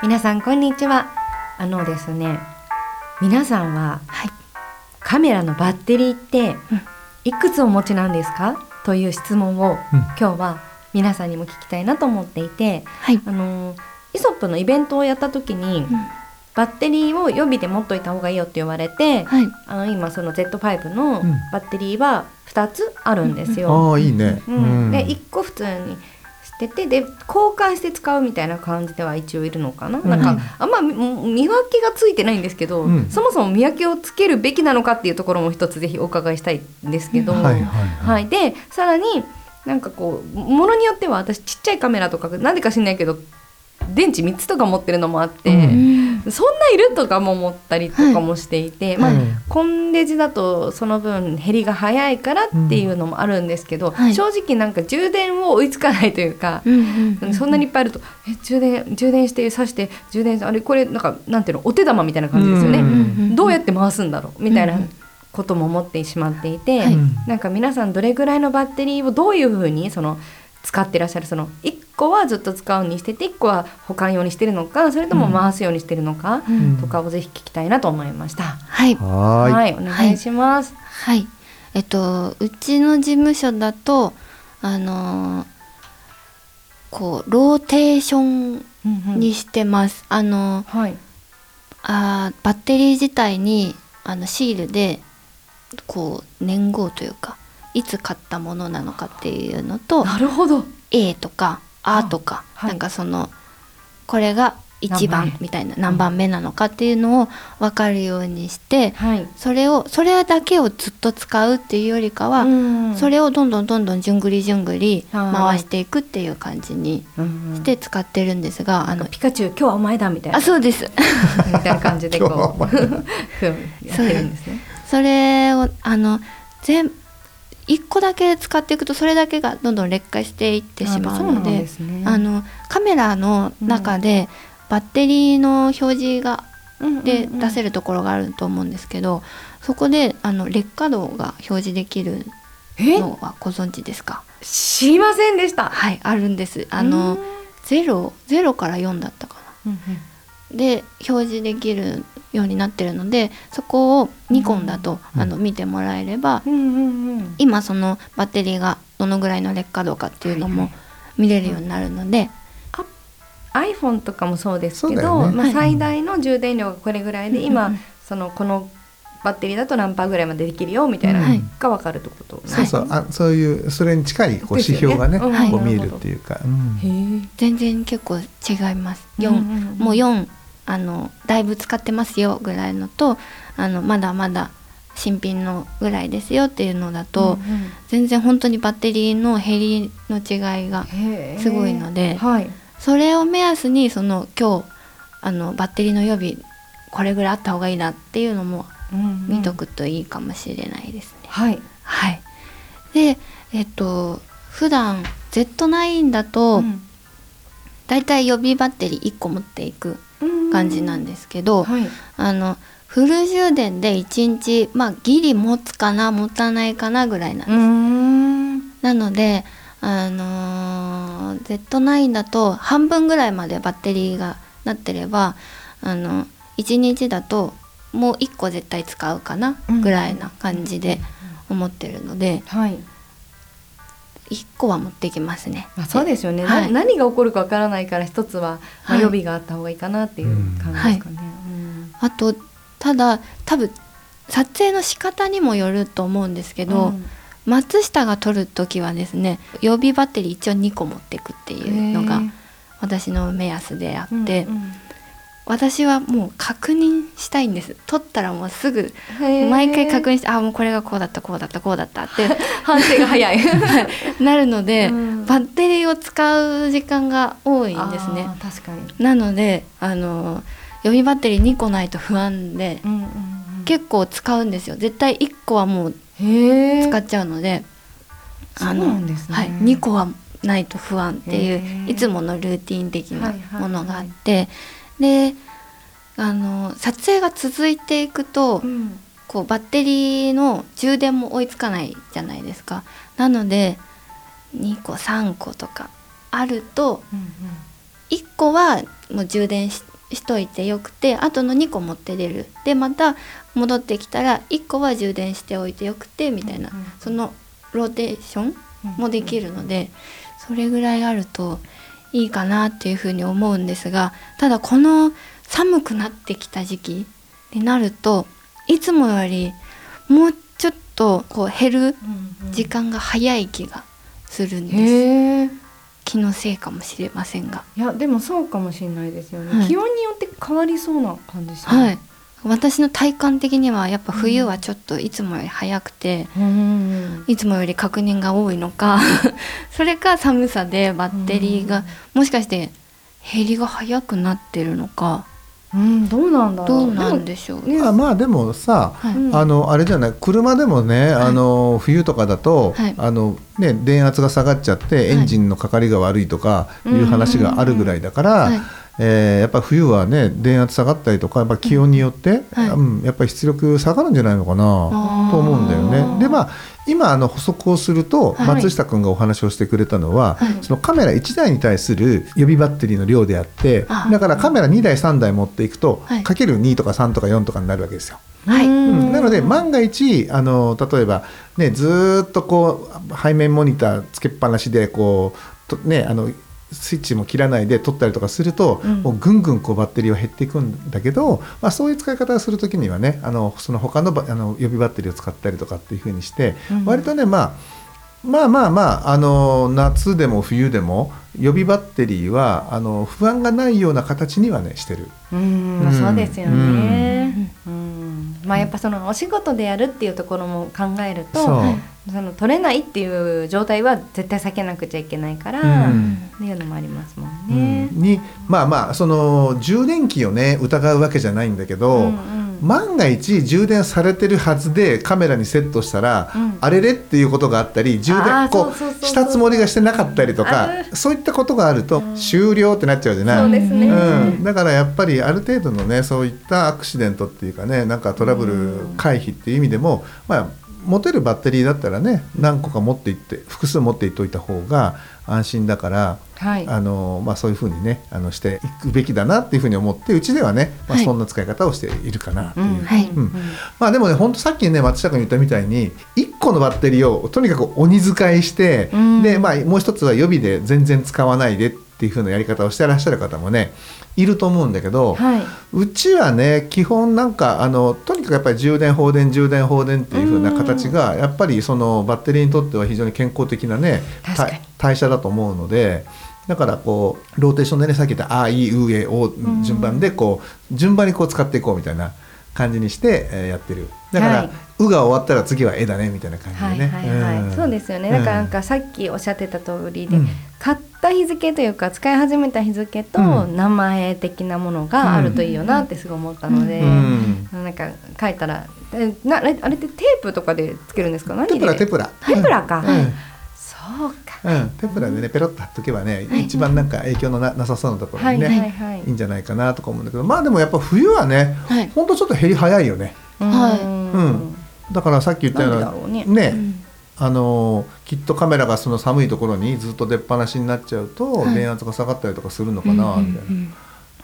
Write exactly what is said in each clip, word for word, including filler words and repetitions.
皆さんこんにちは。あのですね、皆さんは、はい、カメラのバッテリーっていくつお持ちなんですかという質問を、うん、今日は皆さんにも聞きたいなと思っていて、はい、あのイソップのイベントをやった時に、うん、バッテリーを予備で持っといた方がいいよって言われて、はい、あの今その ゼットファイブ のバッテリーはふたつあるんですよ、うん、ああいいね、うん、でいっこ普通にで, で, で交換して使うみたいな感じでは一応いるのかな、うん、なんかあんま見分けがついてないんですけど、うん、そもそも見分けをつけるべきなのかっていうところも一つぜひお伺いしたいんですけど、うん、はいはいはいはい、でさらになんかこうものによっては私ちっちゃいカメラとかなんでか知んないけど電池みっつとか持ってるのもあって、うん、そんないるとかも思ったりとかもしていて、はい、まあ、うん、コンデジだとその分減りが早いからっていうのもあるんですけど、うん、はい、正直なんか充電を追いつかないというか、うんうん、そんなにいっぱいあるとえ充電充電して挿して充電あれこれなんかなんていうのお手玉みたいな感じですよね、うんうん、どうやって回すんだろうみたいな、うんうん、ことも思ってしまっていて、はい、なんか皆さんどれぐらいのバッテリーをどういうふうにその使ってらっしゃる、そのいっこはずっと使うにしてていっこは保管用にしてるのかそれとも回すようにしてるのか、うん、とかをぜひ聞きたいなと思いました、うん、はい、はいはい、お願いします、はいはい。えっと、うちの事務所だとあのー、こうローテーションにしてます、うんうん、あのーはい、あバッテリー自体にあのシールでこう年号というかいつ買ったものなのかっていうのと、なるほど A とか A とか、はい、なんかそのこれがいちばんみたいな何番目なのかっていうのを分かるようにして、はい、それをそれだけをずっと使うっていうよりかは、うん、それをどんどんどんどんじゅんぐりじゅんぐり回していくっていう感じにして使ってるんですが、うん、あのピカチュウ今日はお前だみたいな、あそうですみたいな感じでこうやってるんですね。それをあの全いっこだけ使っていくとそれだけがどんどん劣化していってしまうの で, あうです、ね、あのカメラの中でバッテリーの表示が、うん、で出せるところがあると思うんですけど、うんうんうん、そこであの劣化度が表示できるのはご存知ですか？知りませんでした。はい、あるんです。あの ゼロ, ゼロからよんだったかな、うんうん、で表示できるようになってるのでそこをニコンだと、うん、あの見てもらえれば、うんうんうん、今そのバッテリーがどのぐらいの劣化度かっていうのも見れるようになるので、はいはい、あ iPhone とかもそうですけど、ね、まあ、最大の充電量がこれぐらいで、はい、今そのこのバッテリーだと何パーぐらいまでできるよみたいなのが分かるってこと、はい、そうそう、あそういうそれに近いこう指標が ね, ね、はい、こう見えるっていうか、うん、へえ全然結構違います。よん、うんうんうん、もうよんあのだいぶ使ってますよぐらいのとあのまだまだ新品のぐらいですよっていうのだと、うんうん、全然本当にバッテリーの減りの違いがすごいので、はい、それを目安にその今日あのバッテリーの予備これぐらいあった方がいいなっていうのも見とくといいかもしれないですね、うんうん、はい、はい、でえっと普段 ゼットナイン だと、うん、だいたい予備バッテリーいっこ持っていく感じなんですけど、はい、あのフル充電でいちにち、まあ、ギリ持つかな持たないかなぐらいなんです。うーん、なので、あのー、ゼットナイン だと半分ぐらいまでバッテリーがなってればあのいちにちだともういっこ絶対使うかなぐらいな感じで思ってるので、うんうんはい、いっこは持ってきますね。まあ、そうですよね、はい、何が起こるかわからないから一つは、まあ、予備があった方がいいかなっていう感じですかね、はいうん、あとただ多分撮影の仕方にもよると思うんですけど、うん、松下が撮るときはですね、予備バッテリー一応にこ持ってくっていうのが私の目安であって、うんうん、私はもう確認したいんです。撮ったらもうすぐ毎回確認して、あ、もうこれがこうだったこうだったこうだったって反省が早いなるので、うん、バッテリーを使う時間が多いんですね。あ、確かに。なのであの予備バッテリーにこないと不安で、うんうんうん、結構使うんですよ。絶対いっこはもう使っちゃうので、あの、そうなんですね。はい、にこはないと不安っていういつものルーティン的なものがあって、はいはいはい、であの撮影が続いていくと、うん、こうバッテリーの充電も追いつかないじゃないですか。なのでにこさんことかあると、うんうん、いっこはもう充電ししといてよくて、あとのにこ持って出る。でまた戻ってきたらいっこは充電しておいてよくてみたいな、うんうん、そのローテーションもできるので、うんうん、それぐらいあるといいかなっていうふうに思うんですが、ただこの寒くなってきた時期になるといつもよりもうちょっとこう減る時間が早い気がするんです、うんうん。気のせいかもしれませんが、いやでもそうかもしれないですよね、はい、気温によって変わりそうな感じですね、はい、私の体感的にはやっぱ冬はちょっといつもより早くて、うん、いつもより確認が多いのかそれか寒さでバッテリーが、うん、もしかして減りが早くなってるのか、うん、どうなんだろう、どうなんでしょうね。あ、まあでもさ、はい、あのあれじゃない、車でもね、はい、あの冬とかだと、はい、あのね、電圧が下がっちゃってエンジンのかかりが悪いとかいう話があるぐらいだから、はい、えー、やっぱ冬はね電圧下がったりとか、やっぱ気温によって、はい、うん、やっぱり出力下がるんじゃないのかなと思うんだよね。でまあ今あの補足をすると、松下君がお話をしてくれたのは、はい、そのカメラいちだいに対する予備バッテリーの量であって、はい、だからカメラにだいさんだい持っていくと、はい、かけるにとかさんとかよんとかになるわけですよ、はい、うん、なので万が一あの例えば、ね、ずっとこう背面モニターつけっぱなしでこうと、ね、あのスイッチも切らないで撮ったりとかすると、うん、もうぐんぐんこうバッテリーは減っていくんだけど、まあ、そういう使い方をするときにはね、あのその他の、あの予備バッテリーを使ったりとかっていう風にして、うん、割とね、まあ、まあまあまあ、あの夏でも冬でも予備バッテリーはあの不安がないような形にはねしてる。うん、うん、そうですよね、うんうん、まあやっぱそのお仕事でやるっていうところも考えると、そその取れないっていう状態は絶対避けなくちゃいけないから、うん、っていうのもありますもんね、うん、にまあまあその充電器をね疑うわけじゃないんだけど、うんうん、万が一充電されてるはずでカメラにセットしたら、うん、あれれっていうことがあったり、充電こうしたつもりがしてなかったりとか、そういったことがあると終了ってなっちゃうじゃない。そうですね、うん、だからやっぱりある程度のねそういったアクシデントっていうかね、なんかトラブル回避っていう意味でも、まあ持てるバッテリーだったらね何個か持っていって複数持っていっといた方が安心だから、はい、あのまあ、そういうふうにねあのしていくべきだなっていうふうに思って、うちではね、まあ、そんな使い方をしているかなっていう、うん、はい、うん、まあでもね本当さっきね松下君言ったみたいにいっこのバッテリーをとにかく鬼使いして、うん、でまあもう一つは予備で全然使わないでっていうふうなやり方をしてらっしゃる方もねいると思うんだけど、はい、うちはね基本なんかあのとにかくやっぱり充電放電充電放電っていう風な形がやっぱりそのバッテリーにとっては非常に健康的なね代謝だと思うので、だからこうローテーションでねさっき言ったあいうえお順番でこう順番にこう使っていこうみたいな感じにしてやってる。だから、はい、うが終わったら次はえだねみたいな感じでね、はいはいはい、うん、そうですよね。だからなんかさっきおっしゃってた通りで、うん、買った日付というか使い始めた日付と名前的なものがあるといいよなってすごい思ったので、うんうん、なんか書いたらな、あれってテープとかでつけるんですか、何で？テプラテプラテプラか、うんうん、そうか、うん、テプラでねペロッと貼っとけばね、はい、一番なんか影響の な, なさそうなところにね、はいはいはい、いいんじゃないかなとか思うんだけど、まあでもやっぱ冬はね、はい、ほんとちょっと減り早いよね、はい、うん、だからさっき言ったような ね, ね、うん、あのきっとカメラがその寒いところにずっと出っ放しになっちゃうと、はい、電圧が下がったりとかするのかなみたいな、うんうん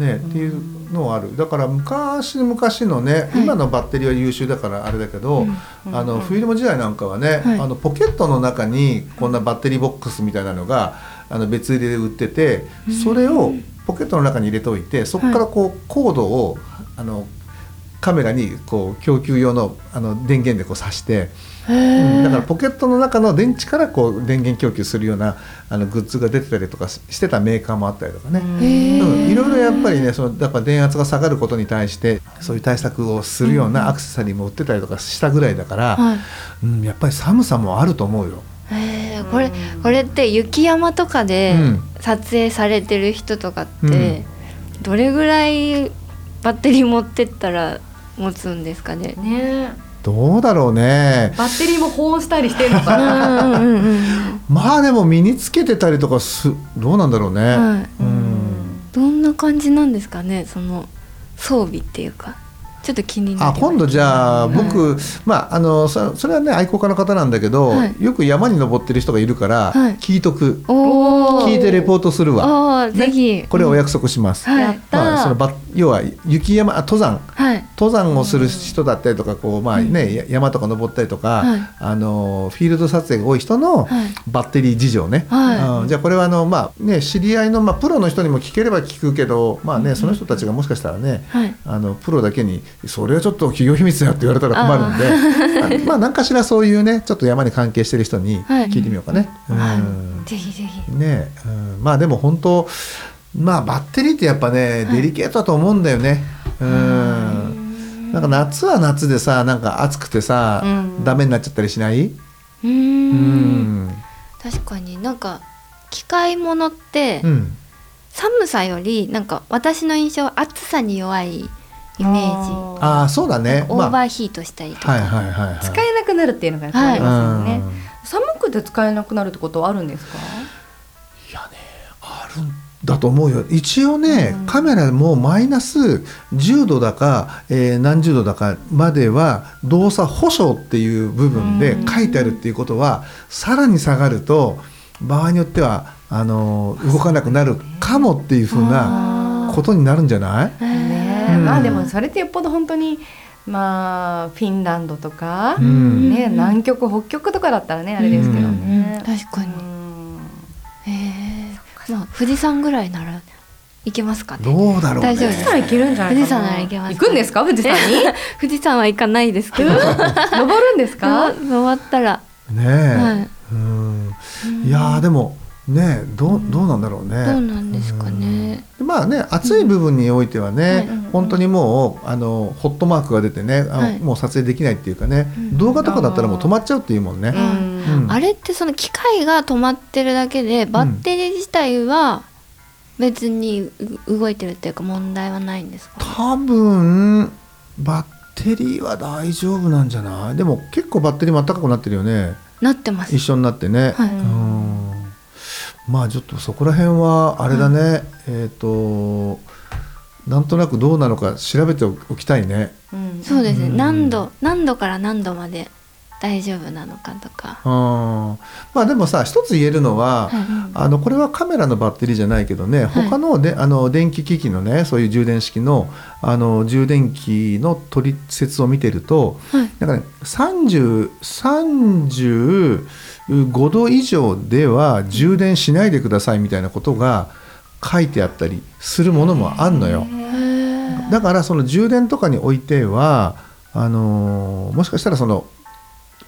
うん、ね、っていうのはある。だから昔昔のね、はい、今のバッテリーは優秀だからあれだけど、うん、あのフィルム時代なんかはね、はい、あのポケットの中にこんなバッテリーボックスみたいなのがあの別売りで売ってて、それをポケットの中に入れておいて、そこからこうコードをあのカメラにこう供給用 の, あの電源でこう挿して、うん、だからポケットの中の電池からこう電源供給するようなあのグッズが出てたりとかしてたメーカーもあったりとかね、いろいろやっぱりね、そのやっぱ電圧が下がることに対してそういう対策をするようなアクセサリーも売ってたりとかしたぐらいだから、うんはいうん、やっぱり寒さもあると思うよ。へこれ、これって雪山とかで撮影されてる人とかってどれぐらいバッテリー持ってったら持つんですか ね, ねどうだろうね。バッテリーも保温したりしてるのかなうんうん、うん、まあでも身につけてたりとかすどうなんだろうね、はい、うんどんな感じなんですかね、その装備っていうかちょっと気になる。あ今度じゃあ僕、はいまあ、あの そ, それはね愛好家の方なんだけど、はい、よく山に登ってる人がいるから、はい、聞いとくお聞いてレポートするわ、ね、ぜひこれをお約束します、うんはいまあ、そのバ要は雪山登山、はい、登山をする人だったりとかこう、まあねうん、山とか登ったりとか、はい、あのフィールド撮影が多い人のバッテリー事情ね、はいうん、じゃあこれはあの、まあね、知り合いの、まあ、プロの人にも聞ければ聞くけど、まあね、その人たちがもしかしたらね、はい、あのプロだけにそれはちょっと企業秘密だよって言われたら困るんであ、まあ、何かしらそういうねちょっと山に関係してる人に聞いてみようかね、はいうんはい、ぜひぜひ、ねうん、まあでも本当、まあ、バッテリーってやっぱね、はい、デリケートだと思うんだよね、うん、なんか夏は夏でさなんか暑くてさ、うん、ダメになっちゃったりしない？うーん、うん、確かになんか機械物って、うん、寒さよりなんか私の印象は暑さに弱いイメージ。あーそうだね。オーバーヒートしたりとか、まあ、使えなくなるっていうのがやっぱりありますよね、はい、寒くて使えなくなるってことはあるんですか？いやねあるんだと思うよ。一応ね、うん、カメラもマイナスじゅうどだか、えー、何十度だかまでは動作保証っていう部分で書いてあるっていうことは、うん、さらに下がると場合によってはあの動かなくなるかもっていう風なことになるんじゃない？うん、まあでもそれってよっぽど本当にまあフィンランドとか、うんね、南極北極とかだったらねあれですけどね、うん、確かに、うんえーまあ、富士山ぐらいなら行けますかね。どうだろうね。大丈夫です。富士山行けるんじゃないかな。富士山なら行けます。行くんですか富士山に富士山は行かないですけど登るんですか登ったらねえ、はい、うんいやでもね、どう、どうなんだろうね。どうなんですかね。まあね、暑い部分においてはね、うん、本当にもうあのホットマークが出てね、はい、もう撮影できないっていうかね、うん、動画とかだったらもう止まっちゃうっていうもんね、うんうん、あれってその機械が止まってるだけでバッテリー自体は別に動いてるっていうか問題はないんですか？多分バッテリーは大丈夫なんじゃない？でも結構バッテリーも高くなってるよね。なってます。一緒になってね、はい、うんまあちょっとそこら辺はあれだね、うん、えっとなんとなくどうなのか調べておきたいね、うん、そうですね、うん、何度何度から何度まで大丈夫なのかとか、うん、まあでもさ一つ言えるのは、はい、あのこれはカメラのバッテリーじゃないけどね、はい、他のであの電気機器のねそういう充電式 の, あの充電器の取説を見てると、はい、なんかねさんじゅう、さんじゅうごど以上では充電しないでくださいみたいなことが書いてあったりするものもあんのよ。だからその充電とかにおいてはあのもしかしたらその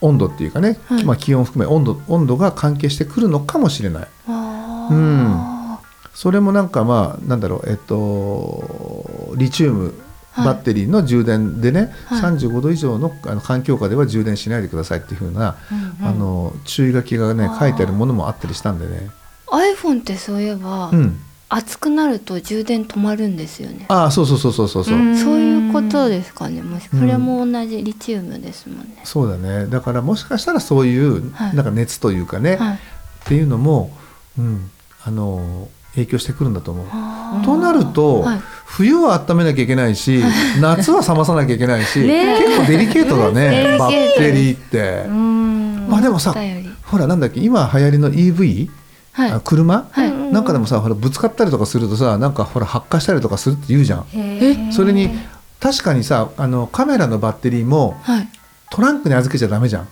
温度っていうかね、はいまあ、気温含め温 度, 温度が関係してくるのかもしれない。あ、うん、それもなんかまあなんだろうえっとリチウムバッテリーの充電でね、はい、さんじゅうごど以上 の, あの環境下では充電しないでくださいっていう風な、うんうん、あの注意書きがね書いてあるものもあったりしたんでね。 iPhone ってそういえば、うん、熱くなると充電止まるんですよね。ああそうそうそうそうそうそう、そういうことですかね。もしこれも同じリチウムですもんね、うん、そうだね。だからもしかしたらそういう、はい、なんか熱というかね、はい、っていうのも、うん、あの影響してくるんだと思う。となると、はい、冬は温めなきゃいけないし夏は冷まさなきゃいけないし結構デリケートだねバッテリーって。うーん、まあ、でもさほらなんだっけ今流行りの イーブイ、はい、車、はい、なんかでもさほらぶつかったりとかするとさなんかほら発火したりとかするって言うじゃん。えそれに確かにさあのカメラのバッテリーも、はい、トランクに預けちゃダメじゃん。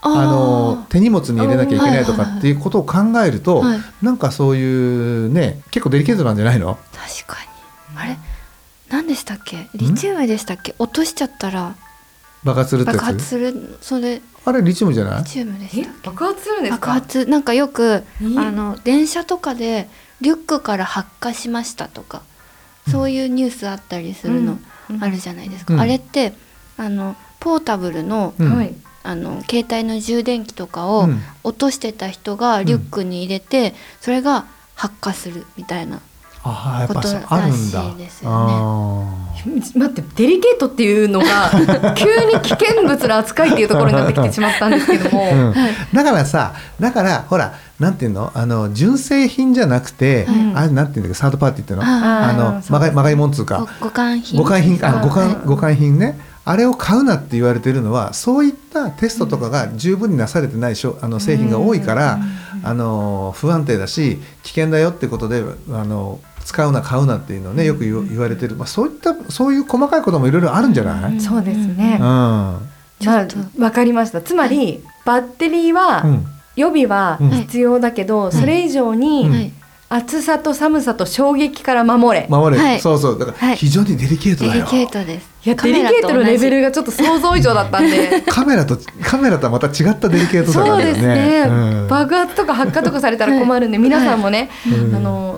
あの手荷物に入れなきゃいけないとかっていうことを考えると、はいはいはい、なんかそういうね結構デリケートなんじゃないの。確かにあれ何でしたっけ、リチウムでしたっけ、落としちゃったら爆発するってやつ、爆発する、それあれリチウムじゃない、リチウムでしたっけ、爆発するんですか、爆発、なんかよくあの電車とかでリュックから発火しましたとか、うん、そういうニュースあったりするのあるじゃないですか、うんうん、あれってあのポータブルの、うん、あの携帯の充電器とかを落としてた人がリュックに入れて、うん、それが発火するみたいなことらしいですよね。待って、デリケートっていうのが急に危険物の扱いっていうところになってきてしまったんですけども、うん、だからさ、だからほらなんていうの、あの純正品じゃなくて、うん、あれなんていうんだっけ、サードパーティーっていうの、あのまがいまがいもんつうかご換品、ご換品、あ、ご換、ご換品ね、あれを買うなって言われてるのはそういったテストとかが十分になされてないあの製品が多いから、うん、あの不安定だし危険だよってことであの使うな買うなっていうのを、ね、よく言われてる、まあ、そういったそういう細かいこともいろいろあるんじゃない、うん、そうですね、うん、まあ、分かりました。つまりバッテリーは、うん、予備は必要だけど、うん、それ以上に、うんうん、暑さと寒さと衝撃から守れ守れ、はい、そうそう、だから非常にデリケートだよ、デリケートです。いや、デリケートのレベルがちょっと想像以上だったんでカメラとカメラとはまた違ったデリケートさがあるよね。そうですね、うん、爆発とか発火とかされたら困るんで、はい、皆さんもね、はい、あの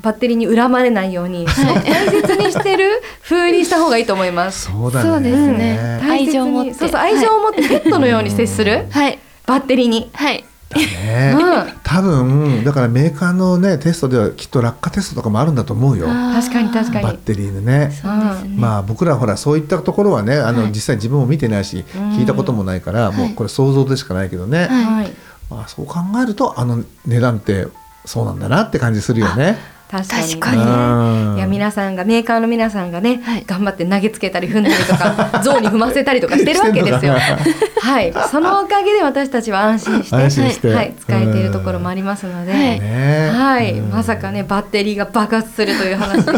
バッテリーに恨まれないように、はい、大切にしてる風にした方がいいと思いますそうだね、そうですね、愛情を持って、そうそう、愛情を持ってペットのように接する、はい、バッテリーに、はい、ね、うん、多分だからメーカーの、ね、テストではきっと落下テストとかもあるんだと思うよ。確かに確かに、バッテリーの ね、 そうですね、まあ、僕らほらそういったところはね、あの、はい、実際自分も見てないし聞いたこともないから、もうこれ想像でしかないけどね、はい、まあ、そう考えるとあの値段ってそうなんだなって感じするよね。確かに、確かに、いや、皆さんがメーカーの皆さんがね、はい、頑張って投げつけたり踏んだりとか象に踏ませたりとかしてるわけですよはい、そのおかげで私たちは安心して、安心して、はい、使えているところもありますので、はい、まさかねバッテリーが爆発するという話で、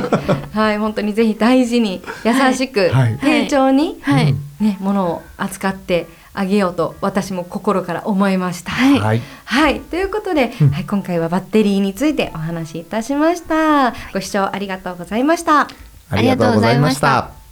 はい、本当にぜひ大事に優しく、はい、丁重に、はい、ね、物を扱ってあげようと私も心から思いました。はい、はいはい、ということで、うん、はい、今回はバッテリーについてお話しいたしました。ご視聴ありがとうございました。ありがとうございました。